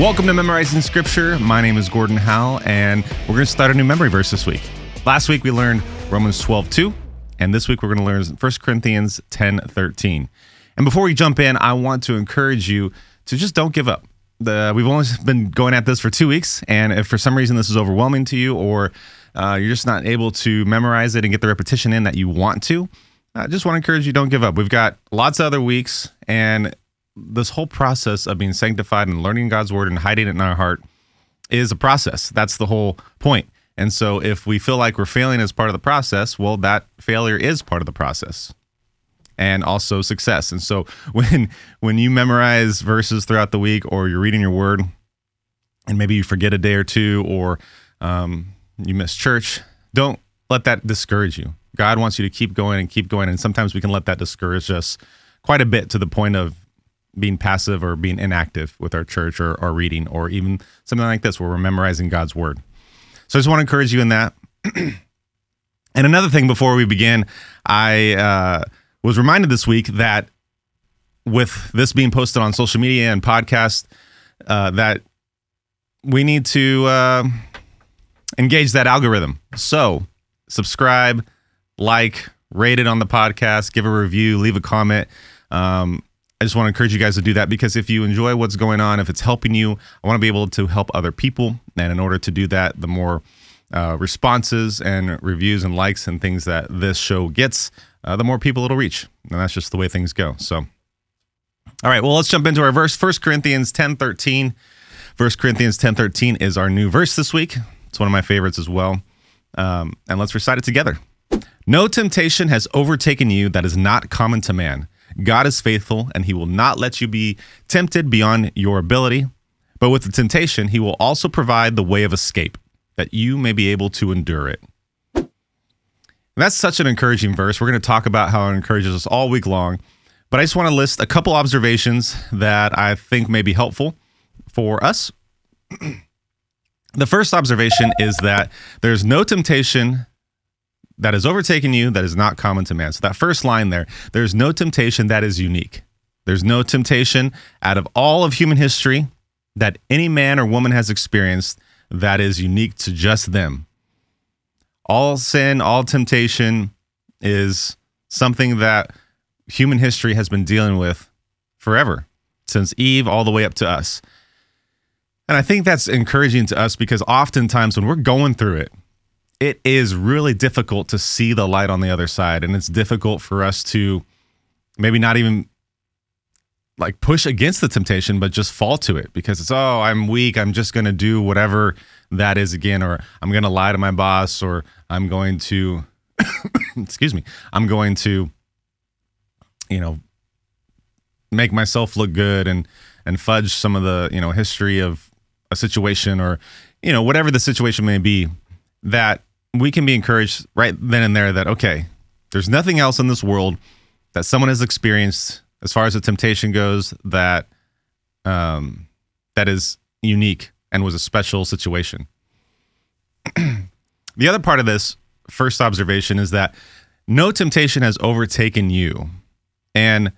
Welcome to Memorizing Scripture. My name is Gordon Howell, and we're going to start a new memory verse this week. Last week we learned Romans 12:2, and this week we're going to learn 1 Corinthians 10:13. And before we jump in, I want to encourage you to just don't give up. We've only been going at this for 2 weeks, and if for some reason this is overwhelming to you or you're just not able to memorize it and get the repetition in that you want to, I just want to encourage you, don't give up. We've got lots of other weeks, and this whole process of being sanctified and learning God's word and hiding it in our heart is a process. That's the whole point. And so if we feel like we're failing as part of the process, well, that failure is part of the process and also success. And so when you memorize verses throughout the week, or you're reading your word and maybe you forget a day or two, or you miss church, don't let that discourage you. God wants you to keep going and keep going. And sometimes we can let that discourage us quite a bit, to the point of being passive or being inactive with our church or reading, or even something like this where we're memorizing God's word. So I just want to encourage you in that. And another thing before we begin, I was reminded this week that with this being posted on social media and podcast, that we need to engage that algorithm. So subscribe, like, rate it on the podcast, give a review, leave a comment. I just want to encourage you guys to do that, because if you enjoy what's going on, if it's helping you, I want to be able to help other people. And in order to do that, the more responses and reviews and likes and things that this show gets, the more people it'll reach. And that's just the way things go. So, all right, well, let's jump into our verse, 1 Corinthians 10:13. 1 Corinthians 10:13 is our new verse this week. It's one of my favorites as well. And let's recite it together. No temptation has overtaken you that is not common to man. God is faithful, and he will not let you be tempted beyond your ability. But with the temptation, he will also provide the way of escape, that you may be able to endure it. And that's such an encouraging verse. We're going to talk about how it encourages us all week long. But I just want to list a couple observations that I think may be helpful for us. The first observation is that there's no temptation that has overtaken you that is not common to man. So that first line there's no temptation that is unique. There's no temptation out of all of human history that any man or woman has experienced that is unique to just them. All sin, all temptation is something that human history has been dealing with forever, since Eve all the way up to us. And I think that's encouraging to us, because oftentimes when we're going through it, it is really difficult to see the light on the other side, and it's difficult for us to maybe not even like push against the temptation, but just fall to it, because it's, oh, I'm weak, I'm just going to do whatever that is again, or I'm going to lie to my boss, or I'm going to, I'm going to, make myself look good and fudge some of the, history of a situation, or, whatever the situation may be, that we can be encouraged right then and there that, okay, there's nothing else in this world that someone has experienced as far as the temptation goes that that is unique and was a special situation. The other part of this first observation is that no temptation has overtaken you. And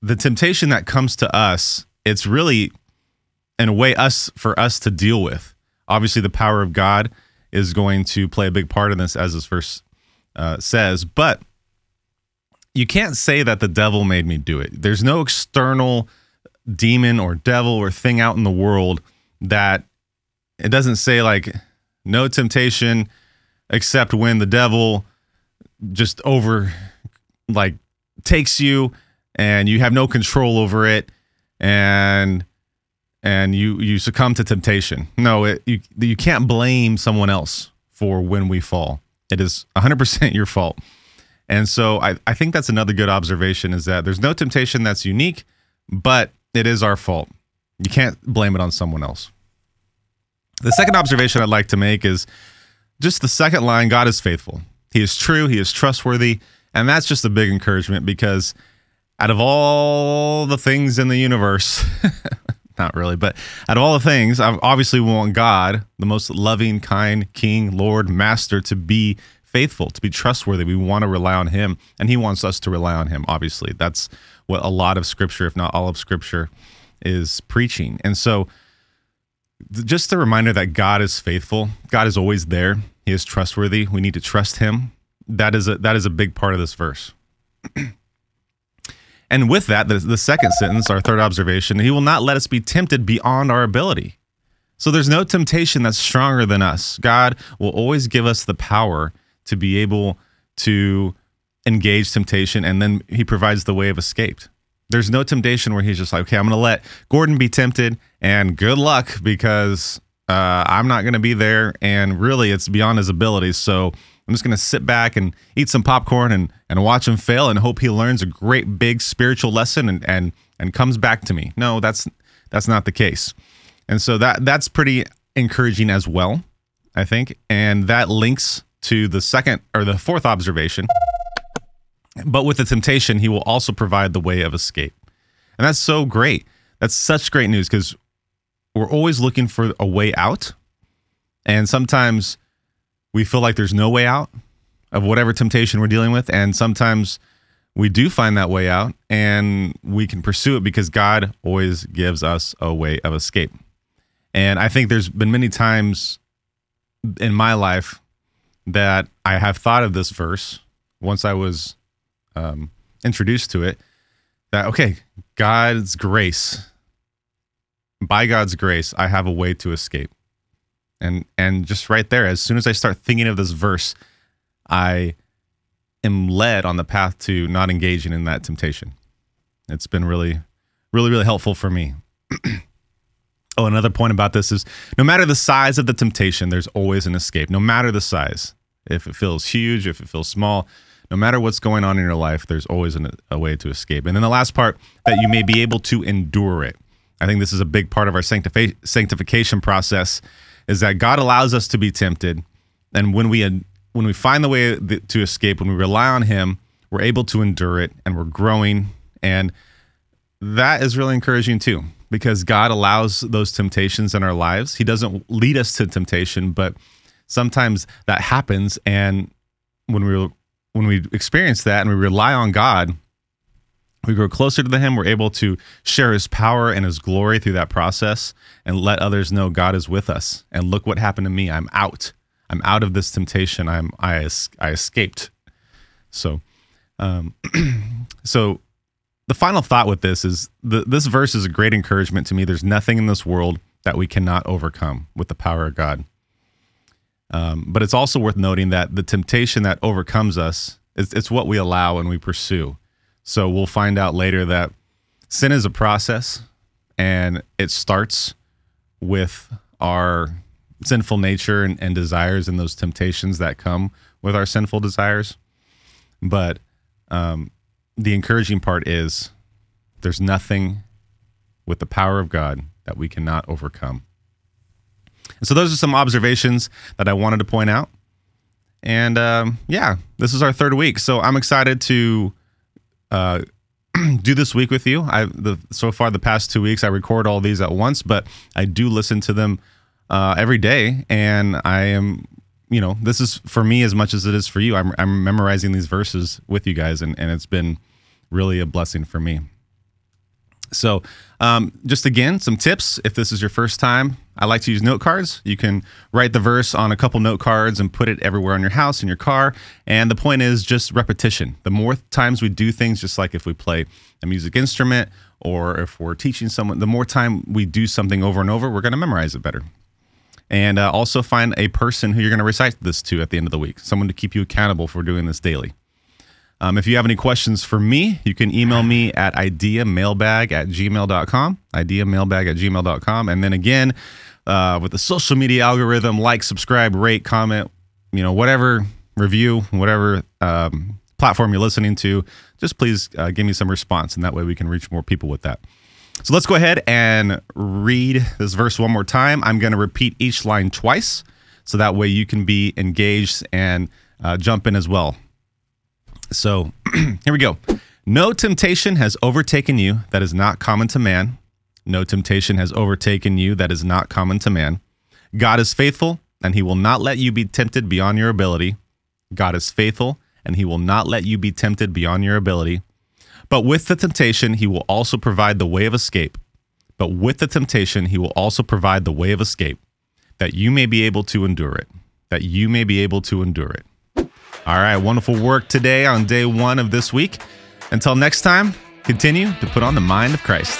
the temptation that comes to us, it's really, in a way, for us to deal with. Obviously, the power of God is going to play a big part in this, as this verse says, but you can't say that the devil made me do it. There's no external demon or devil or thing out in the world that it doesn't say, like, no temptation except when the devil just takes you and you have no control over it, and you succumb to temptation. No, you can't blame someone else for when we fall. It is 100% your fault. And so I think that's another good observation, is that there's no temptation that's unique, but it is our fault. You can't blame it on someone else. The second observation I'd like to make is just the second line, God is faithful. He is true, he is trustworthy, and that's just a big encouragement, because out of all the things in the universe... Not really, but out of all the things, obviously we want God, the most loving, kind, King, Lord, Master, to be faithful, to be trustworthy. We want to rely on him, and he wants us to rely on him, obviously. That's what a lot of Scripture, if not all of Scripture, is preaching. And so just a reminder that God is faithful. God is always there. He is trustworthy. We need to trust him. That is a big part of this verse. And with that, the second sentence, our third observation, he will not let us be tempted beyond our ability. So there's no temptation that's stronger than us. God will always give us the power to be able to engage temptation, and then he provides the way of escape. There's no temptation where he's just like, okay, I'm going to let Gordon be tempted and good luck because I'm not going to be there, and really it's beyond his abilities. So I'm just going to sit back and eat some popcorn and watch him fail and hope he learns a great big spiritual lesson and comes back to me. No, that's not the case. And so that's pretty encouraging as well, I think. And that links to the second or the fourth observation. But with the temptation, he will also provide the way of escape. And that's so great. That's such great news, because we're always looking for a way out. And sometimes we feel like there's no way out of whatever temptation we're dealing with. And sometimes we do find that way out, and we can pursue it because God always gives us a way of escape. And I think there's been many times in my life that I have thought of this verse once I was introduced to it, that, okay, God's grace, by God's grace, I have a way to escape. And just right there, as soon as I start thinking of this verse, I am led on the path to not engaging in that temptation. It's been really, really, really helpful for me. Oh, another point about this is no matter the size of the temptation, there's always an escape. No matter the size, if it feels huge, if it feels small, no matter what's going on in your life, there's always a way to escape. And then the last part, that you may be able to endure it. I think this is a big part of our sanctification process, is that God allows us to be tempted. And when we find the way to escape, when we rely on him, we're able to endure it, and we're growing. And that is really encouraging too, because God allows those temptations in our lives. He doesn't lead us to temptation, but sometimes that happens. And when we experience that and we rely on God, we grow closer to him. We're able to share his power and his glory through that process and let others know God is with us. And look what happened to me. I'm out. I'm out of this temptation. I escaped. So, so the final thought with this is this verse is a great encouragement to me. There's nothing in this world that we cannot overcome with the power of God. But it's also worth noting that the temptation that overcomes us, it's what we allow and we pursue. So we'll find out later that sin is a process, and it starts with our sinful nature and desires and those temptations that come with our sinful desires. But the encouraging part is there's nothing with the power of God that we cannot overcome. And so those are some observations that I wanted to point out. And this is our third week. So I'm excited to do this week with you. So far, the past 2 weeks, I record all these at once, but I do listen to them every day. And I am, this is for me as much as it is for you. I'm memorizing these verses with you guys, and it's been really a blessing for me. So just again, some tips. If this is your first time, I like to use note cards. You can write the verse on a couple note cards and put it everywhere on your house, in your car. And the point is just repetition. The more times we do things, just like if we play a music instrument or if we're teaching someone, the more time we do something over and over, we're going to memorize it better. And also find a person who you're going to recite this to at the end of the week, someone to keep you accountable for doing this daily. If you have any questions for me, you can email me at ideamailbag@gmail.com, ideamailbag@gmail.com. And then again, with the social media algorithm, like, subscribe, rate, comment, whatever, review, whatever platform you're listening to, just please give me some response, and that way we can reach more people with that. So let's go ahead and read this verse one more time. I'm going to repeat each line twice, so that way you can be engaged and jump in as well. So here we go. No temptation has overtaken you that is not common to man. No temptation has overtaken you that is not common to man. God is faithful, and he will not let you be tempted beyond your ability. God is faithful, and he will not let you be tempted beyond your ability. But with the temptation, he will also provide the way of escape. But with the temptation, he will also provide the way of escape, that you may be able to endure it, that you may be able to endure it. All right, wonderful work today on day 1 of this week. Until next time, continue to put on the mind of Christ.